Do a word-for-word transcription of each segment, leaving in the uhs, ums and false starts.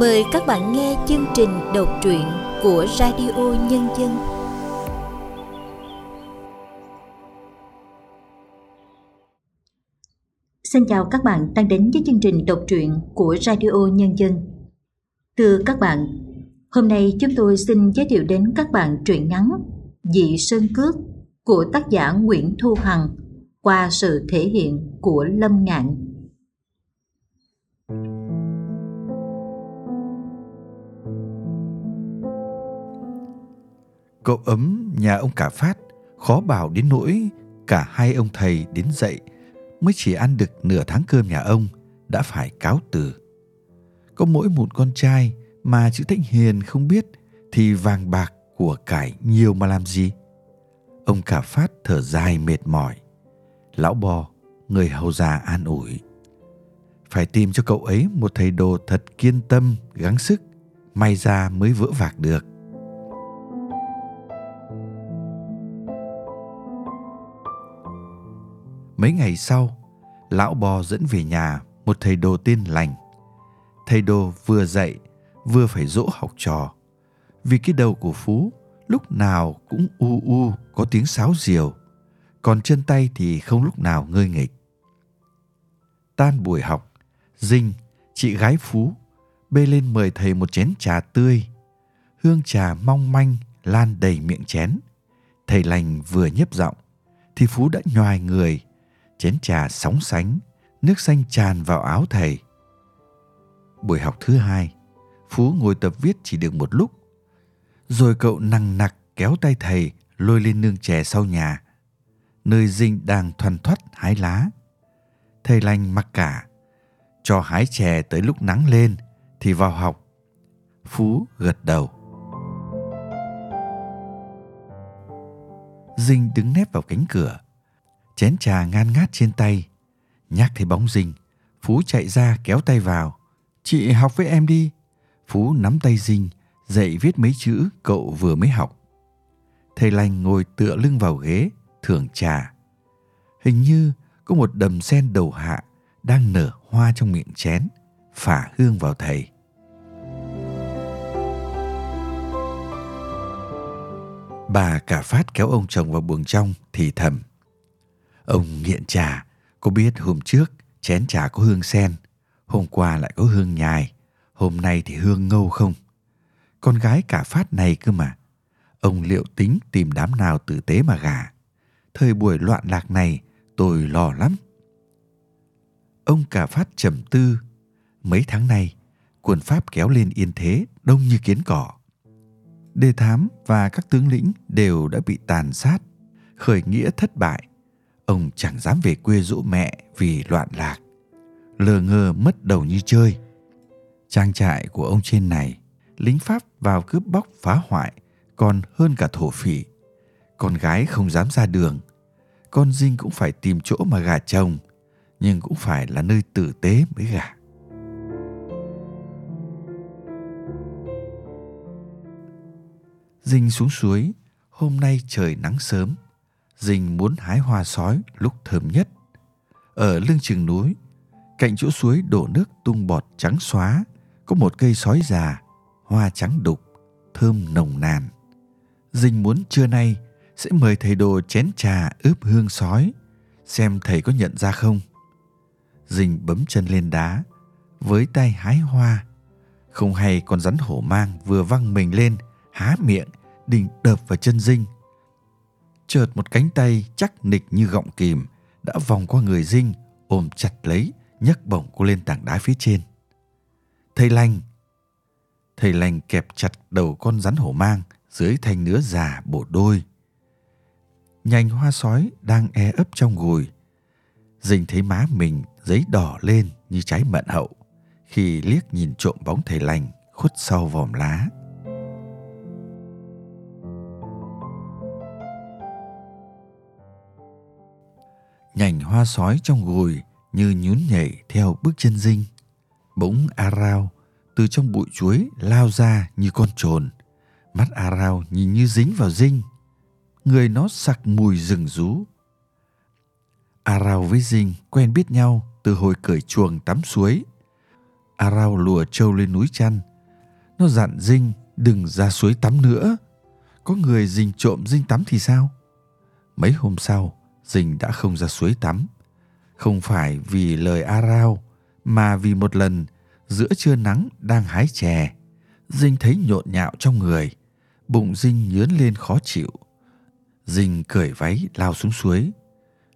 Mời các bạn nghe chương trình đọc truyện của Radio Nhân Dân. Xin chào các bạn đang đến với chương trình đọc truyện của Radio Nhân Dân. Thưa các bạn, hôm nay chúng tôi xin giới thiệu đến các bạn truyện ngắn Vị Sơn Cước của tác giả Nguyễn Thu Hằng qua sự thể hiện của Lâm Ngạn. Cậu ấm nhà ông cả Phát khó bảo đến nỗi cả hai ông thầy đến dậy mới chỉ ăn được nửa tháng cơm nhà ông đã phải cáo từ. Có mỗi một con trai mà chữ Thịnh Hiền không biết thì vàng bạc của cải nhiều mà làm gì. Ông cả Phát thở dài mệt mỏi. Lão Bò, người hầu già an ủi: phải tìm cho cậu ấy một thầy đồ thật kiên tâm, gắng sức, may ra mới vỡ vạc được. Mấy ngày sau, Lão Bò dẫn về nhà một thầy đồ tên Lành. Thầy đồ vừa dạy, vừa phải dỗ học trò. Vì cái đầu của Phú lúc nào cũng u u có tiếng sáo diều, còn chân tay thì không lúc nào ngơi nghịch. Tan buổi học, Dinh, chị gái Phú, bê lên mời thầy một chén trà tươi. Hương trà mong manh lan đầy miệng chén. Thầy Lành vừa nhấp giọng thì Phú đã nhoài người. Chén trà sóng sánh, nước xanh tràn vào áo thầy. Buổi học thứ hai, Phú ngồi tập viết chỉ được một lúc. Rồi cậu nằng nặc kéo tay thầy lôi lên nương chè sau nhà, nơi Dinh đang thoăn thoắt hái lá. Thầy Lành mặc cả, cho hái chè tới lúc nắng lên thì vào học. Phú gật đầu. Dinh đứng nép vào cánh cửa, chén trà ngan ngát trên tay. Nhắc thấy bóng Dinh, Phú chạy ra kéo tay vào: chị học với em đi. Phú nắm tay Dinh dạy viết mấy chữ cậu vừa mới học. Thầy Lành ngồi tựa lưng vào ghế thưởng trà. Hình như có một đầm sen đầu hạ đang nở hoa trong miệng chén, phả hương vào thầy. Bà cả Phát kéo ông chồng vào buồng trong thì thầm: ông nghiện trà, có biết hôm trước chén trà có hương sen, hôm qua lại có hương nhài, hôm nay thì hương ngâu không? Con gái cả Phát này cơ mà, ông liệu tính tìm đám nào tử tế mà gả. Thời buổi loạn lạc này tôi lo lắm. Ông cả Phát trầm tư. Mấy tháng nay quân Pháp kéo lên Yên Thế đông như kiến cỏ. Đề Thám và các tướng lĩnh đều đã bị tàn sát, khởi nghĩa thất bại. Ông chẳng dám về quê dỗ mẹ vì loạn lạc, lờ ngơ mất đầu như chơi. Trang trại của ông trên này, lính Pháp vào cướp bóc phá hoại còn hơn cả thổ phỉ. Con gái không dám ra đường. Con Dinh cũng phải tìm chỗ mà gả chồng, nhưng cũng phải là nơi tử tế mới gả. Dinh xuống suối, hôm nay trời nắng sớm. Dinh muốn hái hoa sói lúc thơm nhất. Ở lưng chừng núi, cạnh chỗ suối đổ nước tung bọt trắng xóa, có một cây sói già, hoa trắng đục, thơm nồng nàn. Dinh muốn trưa nay sẽ mời thầy đồ chén trà ướp hương sói, xem thầy có nhận ra không. Dinh bấm chân lên đá, với tay hái hoa. Không hay con rắn hổ mang vừa văng mình lên, há miệng định đập vào chân Dinh. Chợt một cánh tay chắc nịch như gọng kìm đã vòng qua người Dinh, ôm chặt lấy, nhấc bổng cô lên tảng đá phía trên. Thầy Lành! Thầy Lành kẹp chặt đầu con rắn hổ mang dưới thanh nứa già bổ đôi. Nhành hoa sói đang e ấp trong gùi. Dinh thấy má mình giấy đỏ lên như trái mận hậu khi liếc nhìn trộm bóng thầy Lành khuất sau vòm lá. Nhành hoa sói trong gùi như nhún nhảy theo bước chân Dinh. Bỗng A Rao từ trong bụi chuối lao ra như con trồn. Mắt A Rao nhìn như dính vào Dinh. Người nó sặc mùi rừng rú. A Rao với Dinh quen biết nhau từ hồi cởi chuồng tắm suối. A Rao lùa trâu lên núi chăn. Nó dặn Dinh đừng ra suối tắm nữa. Có người Dình trộm Dinh tắm thì sao? Mấy hôm sau, Dình đã không ra suối tắm. Không phải vì lời A Rao, mà vì một lần giữa trưa nắng đang hái chè, Dinh thấy nhộn nhạo trong người. Bụng Dinh nhớn lên khó chịu. Dinh cởi váy lao xuống suối.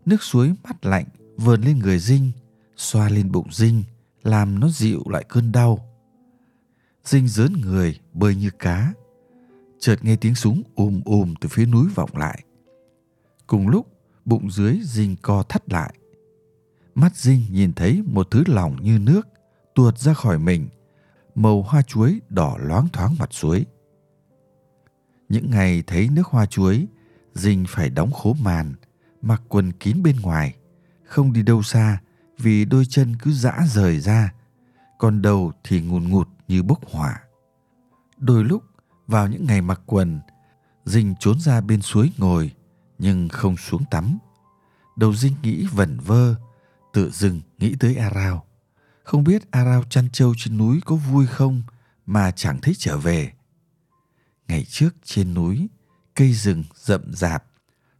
Nước suối mát lạnh vờn lên người Dinh, xoa lên bụng Dinh, làm nó dịu lại cơn đau. Dinh rớn người bơi như cá. Chợt nghe tiếng súng ùm ùm từ phía núi vọng lại. Cùng lúc, bụng dưới Dinh co thắt lại. Mắt Dinh nhìn thấy một thứ lỏng như nước tuột ra khỏi mình, màu hoa chuối đỏ loáng thoáng mặt suối. Những ngày thấy nước hoa chuối, Dinh phải đóng khố màn, mặc quần kín bên ngoài, không đi đâu xa vì đôi chân cứ giã rời ra, còn đầu thì ngùn ngụt như bốc hỏa. Đôi lúc, vào những ngày mặc quần, Dinh trốn ra bên suối ngồi, nhưng không xuống tắm. Đầu Dinh nghĩ vẩn vơ, tự dưng nghĩ tới A Rao. Không biết A Rao chăn trâu trên núi có vui không mà chẳng thấy trở về. Ngày trước trên núi, cây rừng rậm rạp,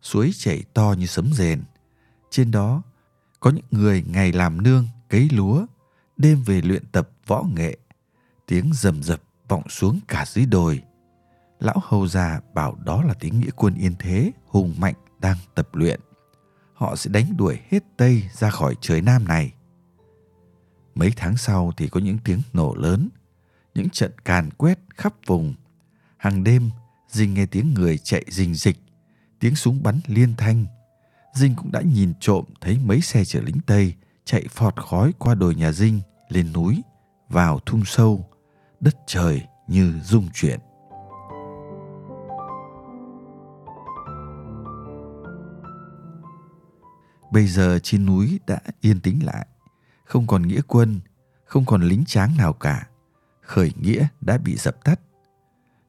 suối chảy to như sấm rền. Trên đó có những người ngày làm nương, cấy lúa, đêm về luyện tập võ nghệ. Tiếng rầm rập vọng xuống cả dưới đồi. Lão hầu già bảo đó là tiếng nghĩa quân Yên Thế hùng mạnh đang tập luyện. Họ sẽ đánh đuổi hết Tây ra khỏi trời Nam này. Mấy tháng sau thì có những tiếng nổ lớn, những trận càn quét khắp vùng. Hàng đêm, Dinh nghe tiếng người chạy rình rịch, tiếng súng bắn liên thanh. Dinh cũng đã nhìn trộm thấy mấy xe chở lính Tây chạy phọt khói qua đồi nhà Dinh, lên núi, vào thung sâu. Đất trời như rung chuyển. Bây giờ trên núi đã yên tĩnh lại, không còn nghĩa quân, không còn lính tráng nào cả. Khởi nghĩa đã bị dập tắt.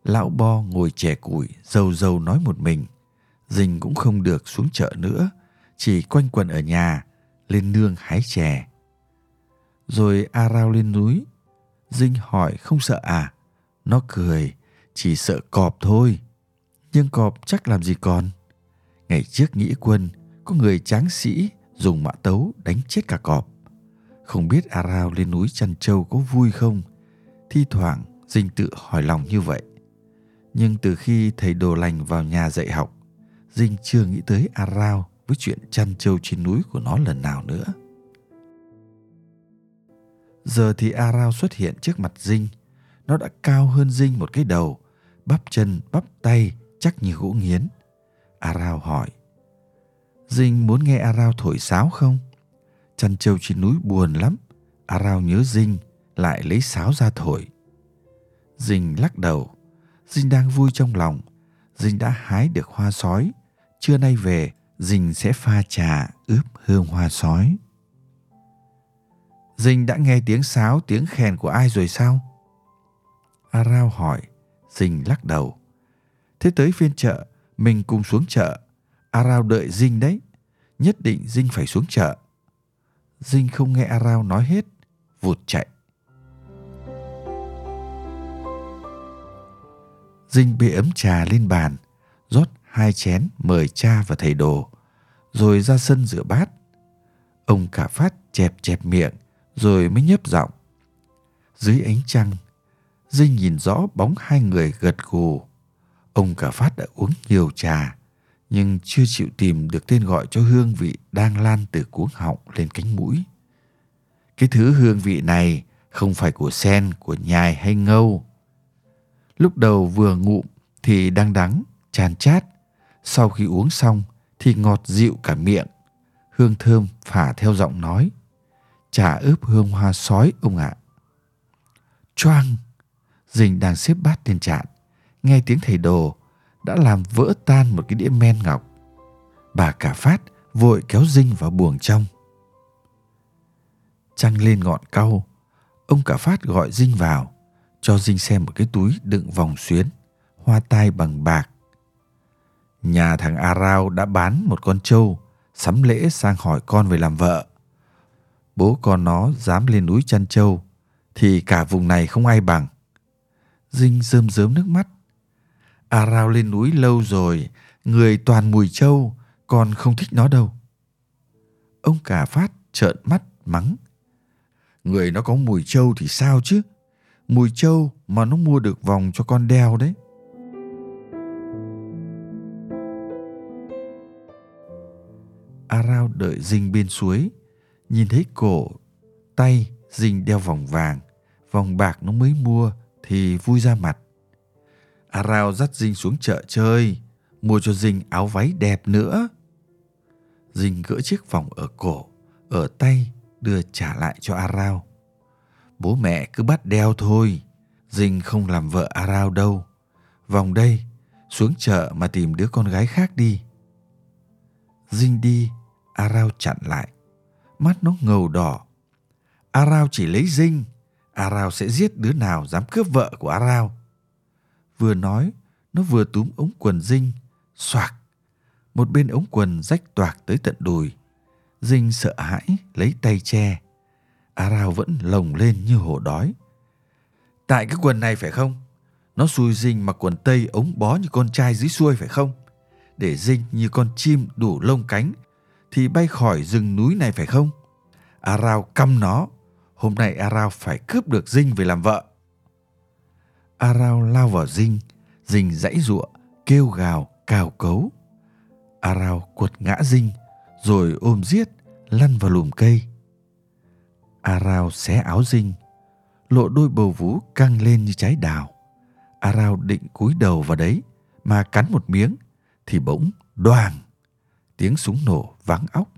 Lão Bo ngồi chẻ củi, rầu rầu nói một mình. Dinh cũng không được xuống chợ nữa, chỉ quanh quẩn ở nhà, lên nương hái chè. Rồi A Rao lên núi. Dinh hỏi không sợ à? Nó cười, chỉ sợ cọp thôi. Nhưng cọp chắc làm gì còn. Ngày trước nghĩa quân, có người tráng sĩ dùng mã tấu đánh chết cả cọp. Không biết A Rao lên núi chăn trâu có vui không? Thi thoảng Dinh tự hỏi lòng như vậy. Nhưng từ khi thầy Đồ Lành vào nhà dạy học, Dinh chưa nghĩ tới A Rao với chuyện chăn trâu trên núi của nó lần nào nữa. Giờ thì A Rao xuất hiện trước mặt Dinh. Nó đã cao hơn Dinh một cái đầu, bắp chân, bắp tay, chắc như gỗ nghiến. A Rao hỏi. Dinh muốn nghe A Rao thổi sáo không? Chăn trâu trên núi buồn lắm. A Rao nhớ Dinh, lại lấy sáo ra thổi. Dinh lắc đầu. Dinh đang vui trong lòng. Dinh đã hái được hoa sói. Trưa nay về, Dinh sẽ pha trà ướp hương hoa sói. Dinh đã nghe tiếng sáo, tiếng khèn của ai rồi sao? A Rao hỏi. Dinh lắc đầu. Thế tới phiên chợ, mình cùng xuống chợ. A Rao đợi Dinh đấy. Nhất định Dinh phải xuống chợ. Dinh không nghe A Rao nói hết, vụt chạy. Dinh bê ấm trà lên bàn, rót hai chén mời cha và thầy Đồ, rồi ra sân rửa bát. Ông Cả Phát chẹp chẹp miệng, rồi mới nhấp giọng. Dưới ánh trăng, Dinh nhìn rõ bóng hai người gật gù. Ông Cả Phát đã uống nhiều trà, nhưng chưa chịu tìm được tên gọi cho hương vị đang lan từ cuống họng lên cánh mũi. Cái thứ hương vị này không phải của sen, của nhài hay ngâu. Lúc đầu vừa ngụm thì đang đắng, chán chát. Sau khi uống xong thì ngọt dịu cả miệng. Hương thơm phả theo giọng nói. Trà ướp hương hoa sói ông ạ. Choang! Dinh đang xếp bát lên chạn, nghe tiếng thầy Đồ đã làm vỡ tan một cái đĩa men ngọc. Bà Cả Phát vội kéo Dinh vào buồng trong. Trăng lên ngọn cau, ông Cả Phát gọi Dinh vào, cho Dinh xem một cái túi đựng vòng xuyến, hoa tai bằng bạc. Nhà thằng A Rao đã bán một con trâu, sắm lễ sang hỏi con về làm vợ. Bố con nó dám lên núi chăn trâu, thì cả vùng này không ai bằng. Dinh rơm rớm nước mắt. A Rao lên núi lâu rồi, người toàn mùi trâu, con không thích nó đâu. Ông cả Phát trợn mắt mắng. Người nó có mùi trâu thì sao chứ? Mùi trâu mà nó mua được vòng cho con đeo đấy. A Rao đợi Dinh bên suối, nhìn thấy cổ, tay Dinh đeo vòng vàng, vòng bạc nó mới mua thì vui ra mặt. A Rao dắt Dinh xuống chợ chơi, mua cho Dinh áo váy đẹp nữa. Dinh gỡ chiếc vòng ở cổ, ở tay đưa trả lại cho A Rao. Bố mẹ cứ bắt đeo thôi, Dinh không làm vợ A Rao đâu. Vòng đây, xuống chợ mà tìm đứa con gái khác đi. Dinh đi, A Rao chặn lại. Mắt nó ngầu đỏ. A Rao chỉ lấy Dinh, A Rao sẽ giết đứa nào dám cướp vợ của A Rao. Vừa nói, nó vừa túm ống quần Dinh, xoạc. Một bên ống quần rách toạc tới tận đùi. Dinh sợ hãi, lấy tay che. A Rao vẫn lồng lên như hổ đói. Tại cái quần này phải không? Nó xui Dinh mặc quần tây ống bó như con trai dưới xuôi phải không? Để Dinh như con chim đủ lông cánh thì bay khỏi rừng núi này phải không? A Rao căm nó. Hôm nay A Rao phải cướp được Dinh về làm vợ. A Rao lao vào Dinh. Dinh giãy giụa, kêu gào, cào cấu. A Rao quật ngã Dinh, rồi ôm giết, lăn vào lùm cây. A Rao xé áo Dinh, lộ đôi bầu vú căng lên như trái đào. A Rao định cúi đầu vào đấy mà cắn một miếng, thì bỗng đoàng, tiếng súng nổ váng óc,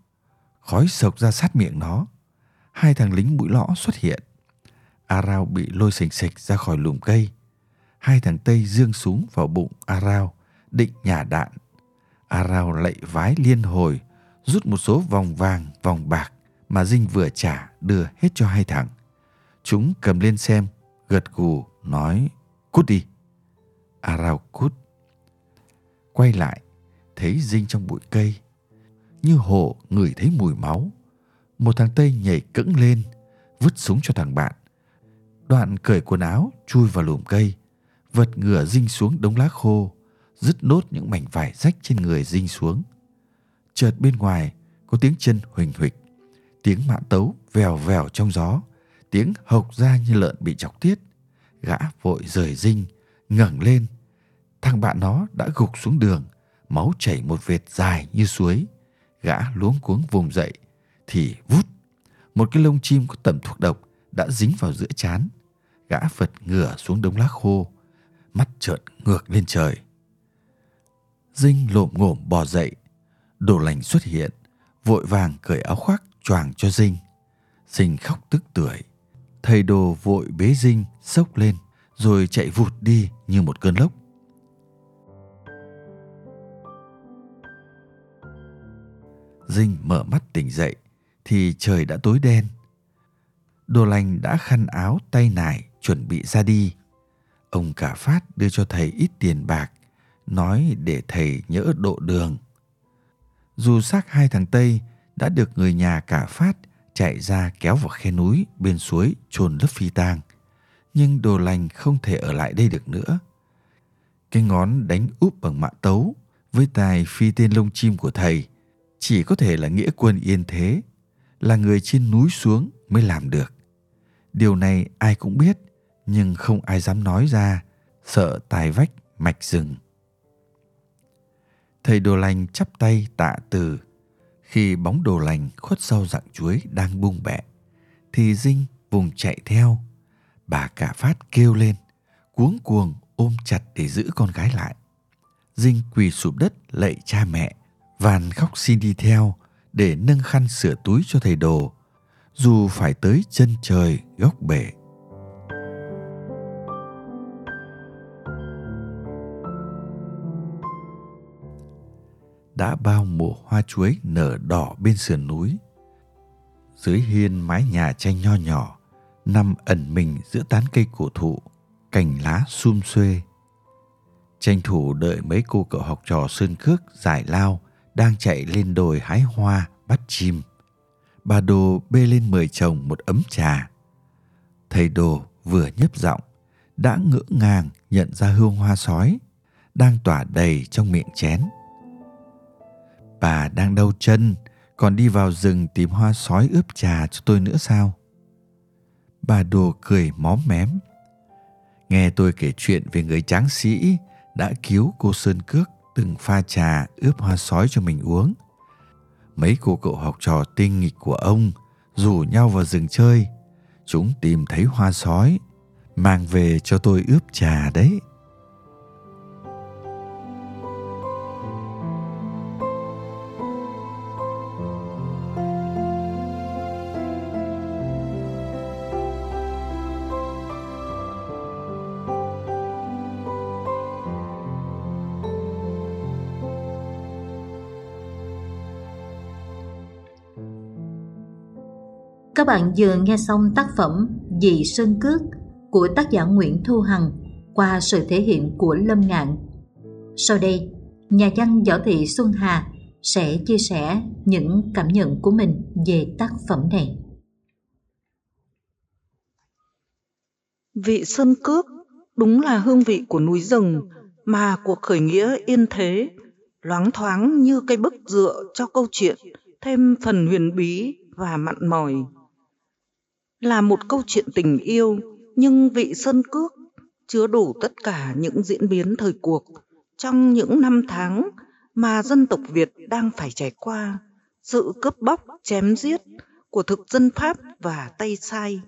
khói sộc ra sát miệng nó. Hai thằng lính mũi lõ xuất hiện. A Rao bị lôi sềnh sệch ra khỏi lùm cây. Hai thằng Tây giương súng vào bụng A Rao, định nhả đạn. A Rao lạy vái liên hồi, rút một số vòng vàng, vòng bạc mà Dinh vừa trả đưa hết cho hai thằng. Chúng cầm lên xem, gật gù nói cút đi. A Rao cút. Quay lại, thấy Dinh trong bụi cây. Như hổ ngửi thấy mùi máu. Một thằng Tây nhảy cẫng lên, vứt súng cho thằng bạn. Đoạn cởi quần áo, chui vào lùm cây, vật ngửa Dinh xuống đống lá khô, dứt nốt những mảnh vải rách trên người Dinh xuống. Chợt bên ngoài có tiếng chân huỳnh huỳnh, tiếng mã tấu vèo vèo trong gió, tiếng hộc ra như lợn bị chọc tiết. Gã vội rời Dinh, ngẩng lên. Thằng bạn nó đã gục xuống đường, máu chảy một vệt dài như suối. Gã luống cuống vùng dậy, thì vút, một cái lông chim có tẩm thuốc độc đã dính vào giữa trán. Gã phật ngửa xuống đống lá khô, mắt trợn ngược lên trời. Dinh lồm ngồm bò dậy, Đồ Lành xuất hiện, vội vàng cởi áo khoác choàng cho Dinh. Dinh khóc tức tưởi. Thầy Đồ vội bế Dinh xốc lên, rồi chạy vụt đi như một cơn lốc. Dinh mở mắt tỉnh dậy thì trời đã tối đen. Đồ Lành đã khăn áo tay nải chuẩn bị ra đi. Ông cả Phát đưa cho thầy ít tiền bạc, nói để thầy nhỡ độ đường. Dù xác hai thằng Tây đã được người nhà cả Phát chạy ra kéo vào khe núi bên suối chôn lấp phi tang, nhưng Đồ Lành không thể ở lại đây được nữa. Cái ngón đánh úp bằng mạ tấu với tài phi tên lông chim của thầy chỉ có thể là nghĩa quân yên thế, là người trên núi xuống mới làm được. Điều này ai cũng biết, nhưng không ai dám nói ra, sợ tài vách mạch rừng. Thầy Đồ Lành chắp tay tạ từ. Khi bóng Đồ Lành khuất sau rặng chuối đang bung bẹ, thì Dinh vùng chạy theo. Bà cả Phát kêu lên, cuống cuồng ôm chặt để giữ con gái lại. Dinh quỳ sụp đất lạy cha mẹ, van khóc xin đi theo để nâng khăn sửa túi cho thầy Đồ, dù phải tới chân trời góc bể. Đã bao mùa hoa chuối nở đỏ bên sườn núi. Dưới hiên mái nhà tranh nho nhỏ, nằm ẩn mình giữa tán cây cổ thụ, cành lá sum xuê. Tranh thủ đợi mấy cô cậu học trò Sơn Cước giải lao đang chạy lên đồi hái hoa bắt chim. Bà Đồ bê lên mời chồng một ấm trà. Thầy thầy đồ vừa nhấp giọng đã ngỡ ngàng nhận ra hương hoa sói đang tỏa đầy trong miệng chén. Bà đang đau chân, còn đi vào rừng tìm hoa sói ướp trà cho tôi nữa sao? Bà Đồ cười móm mém. Nghe tôi kể chuyện về người tráng sĩ đã cứu cô Sơn Cước từng pha trà ướp hoa sói cho mình uống. Mấy cô cậu học trò tinh nghịch của ông rủ nhau vào rừng chơi. Chúng tìm thấy hoa sói, mang về cho tôi ướp trà đấy. Các bạn vừa nghe xong tác phẩm Vị Sơn Cước của tác giả Nguyễn Thu Hằng qua sự thể hiện của Lâm Ngạn. Sau đây, nhà văn Võ Thị Xuân Hà sẽ chia sẻ những cảm nhận của mình về tác phẩm này. Vị Sơn Cước đúng là hương vị của núi rừng mà cuộc khởi nghĩa yên thế, loáng thoáng như cây bức dựa cho câu chuyện thêm phần huyền bí và mặn mòi. Là một câu chuyện tình yêu, nhưng Vị Sơn Cước chứa đủ tất cả những diễn biến thời cuộc trong những năm tháng mà dân tộc Việt đang phải trải qua, sự cướp bóc, chém giết của thực dân Pháp và Tây Sai.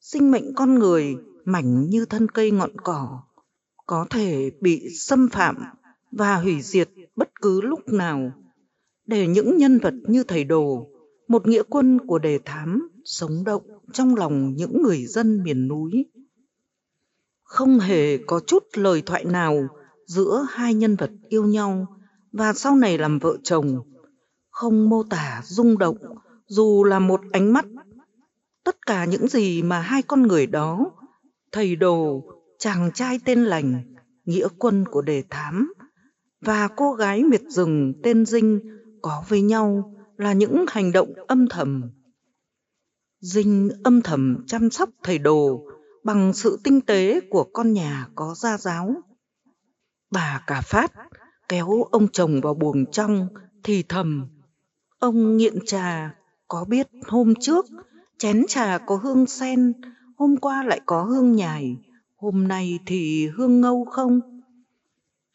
Sinh mệnh con người mảnh như thân cây ngọn cỏ, có thể bị xâm phạm và hủy diệt bất cứ lúc nào. Để những nhân vật như thầy Đồ, một nghĩa quân của Đề Thám, sống động trong lòng những người dân miền núi. Không hề có chút lời thoại nào giữa hai nhân vật yêu nhau và sau này làm vợ chồng. Không mô tả rung động dù là một ánh mắt. Tất cả những gì mà hai con người đó, thầy Đồ, chàng trai tên Lành, nghĩa quân của Đề Thám, và cô gái miệt rừng tên Dinh có với nhau là những hành động âm thầm. Dinh âm thầm chăm sóc thầy Đồ bằng sự tinh tế của con nhà có gia giáo. Bà Cả Phát kéo ông chồng vào buồng trong thì thầm. Ông nghiện trà, có biết hôm trước chén trà có hương sen, hôm qua lại có hương nhài, hôm nay thì hương ngâu không?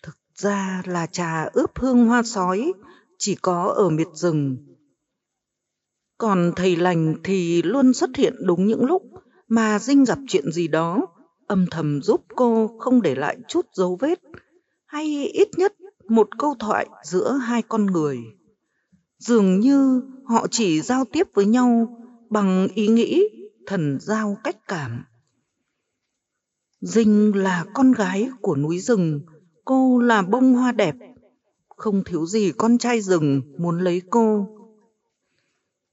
Thực ra là trà ướp hương hoa sói chỉ có ở miệt rừng. Còn thầy Lành thì luôn xuất hiện đúng những lúc mà Dinh gặp chuyện gì đó, âm thầm giúp cô không để lại chút dấu vết, hay ít nhất một câu thoại giữa hai con người. Dường như họ chỉ giao tiếp với nhau bằng ý nghĩ, thần giao cách cảm. Dinh là con gái của núi rừng, cô là bông hoa đẹp, không thiếu gì con trai rừng muốn lấy cô.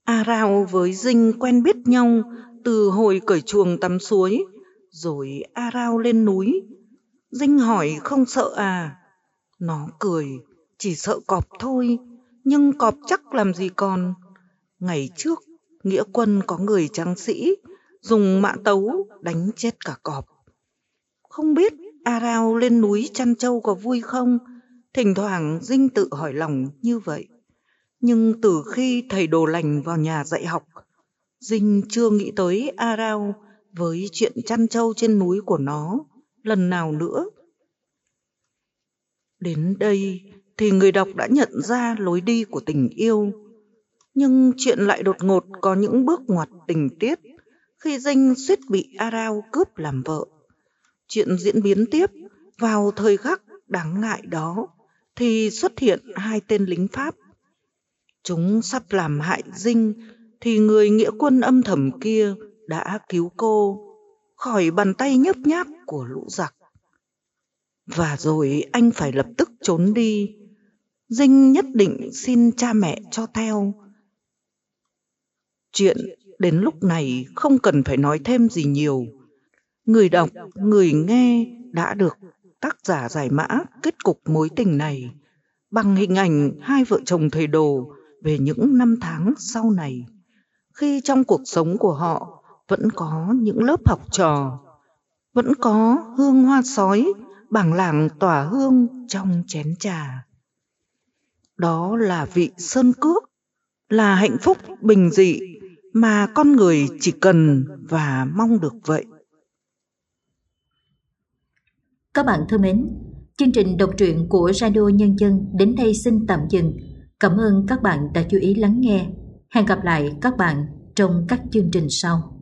A Rao với Dinh quen biết nhau từ hồi cởi chuồng tắm suối, rồi A Rao lên núi. Dinh hỏi không sợ à? Nó cười, chỉ sợ cọp thôi, nhưng cọp chắc làm gì còn. Ngày trước, nghĩa quân có người tráng sĩ dùng mã tấu đánh chết cả cọp. Không biết A Rao lên núi chăn trâu có vui không? Thỉnh thoảng Dinh tự hỏi lòng như vậy. Nhưng từ khi thầy Đồ Lành vào nhà dạy học, Dinh chưa nghĩ tới A Rao với chuyện chăn trâu trên núi của nó lần nào nữa. Đến đây thì người đọc đã nhận ra lối đi của tình yêu. Nhưng chuyện lại đột ngột có những bước ngoặt tình tiết khi Dinh suýt bị A Rao cướp làm vợ. Chuyện diễn biến tiếp vào thời khắc đáng ngại đó thì xuất hiện hai tên lính Pháp. Chúng sắp làm hại Dinh thì người nghĩa quân âm thầm kia đã cứu cô khỏi bàn tay nhớp nháp của lũ giặc. Và rồi anh phải lập tức trốn đi. Dinh nhất định xin cha mẹ cho theo. Chuyện đến lúc này không cần phải nói thêm gì nhiều. Người đọc, người nghe đã được tác giả giải mã kết cục mối tình này bằng hình ảnh hai vợ chồng thầy Đồ về những năm tháng sau này, khi trong cuộc sống của họ vẫn có những lớp học trò, vẫn có hương hoa sói, bảng lảng tỏa hương trong chén trà. Đó là vị sơn cước, là hạnh phúc bình dị mà con người chỉ cần và mong được vậy. Các bạn thân mến, chương trình đọc truyện của Radio Nhân Dân đến đây xin tạm dừng. Cảm ơn các bạn đã chú ý lắng nghe. Hẹn gặp lại các bạn trong các chương trình sau.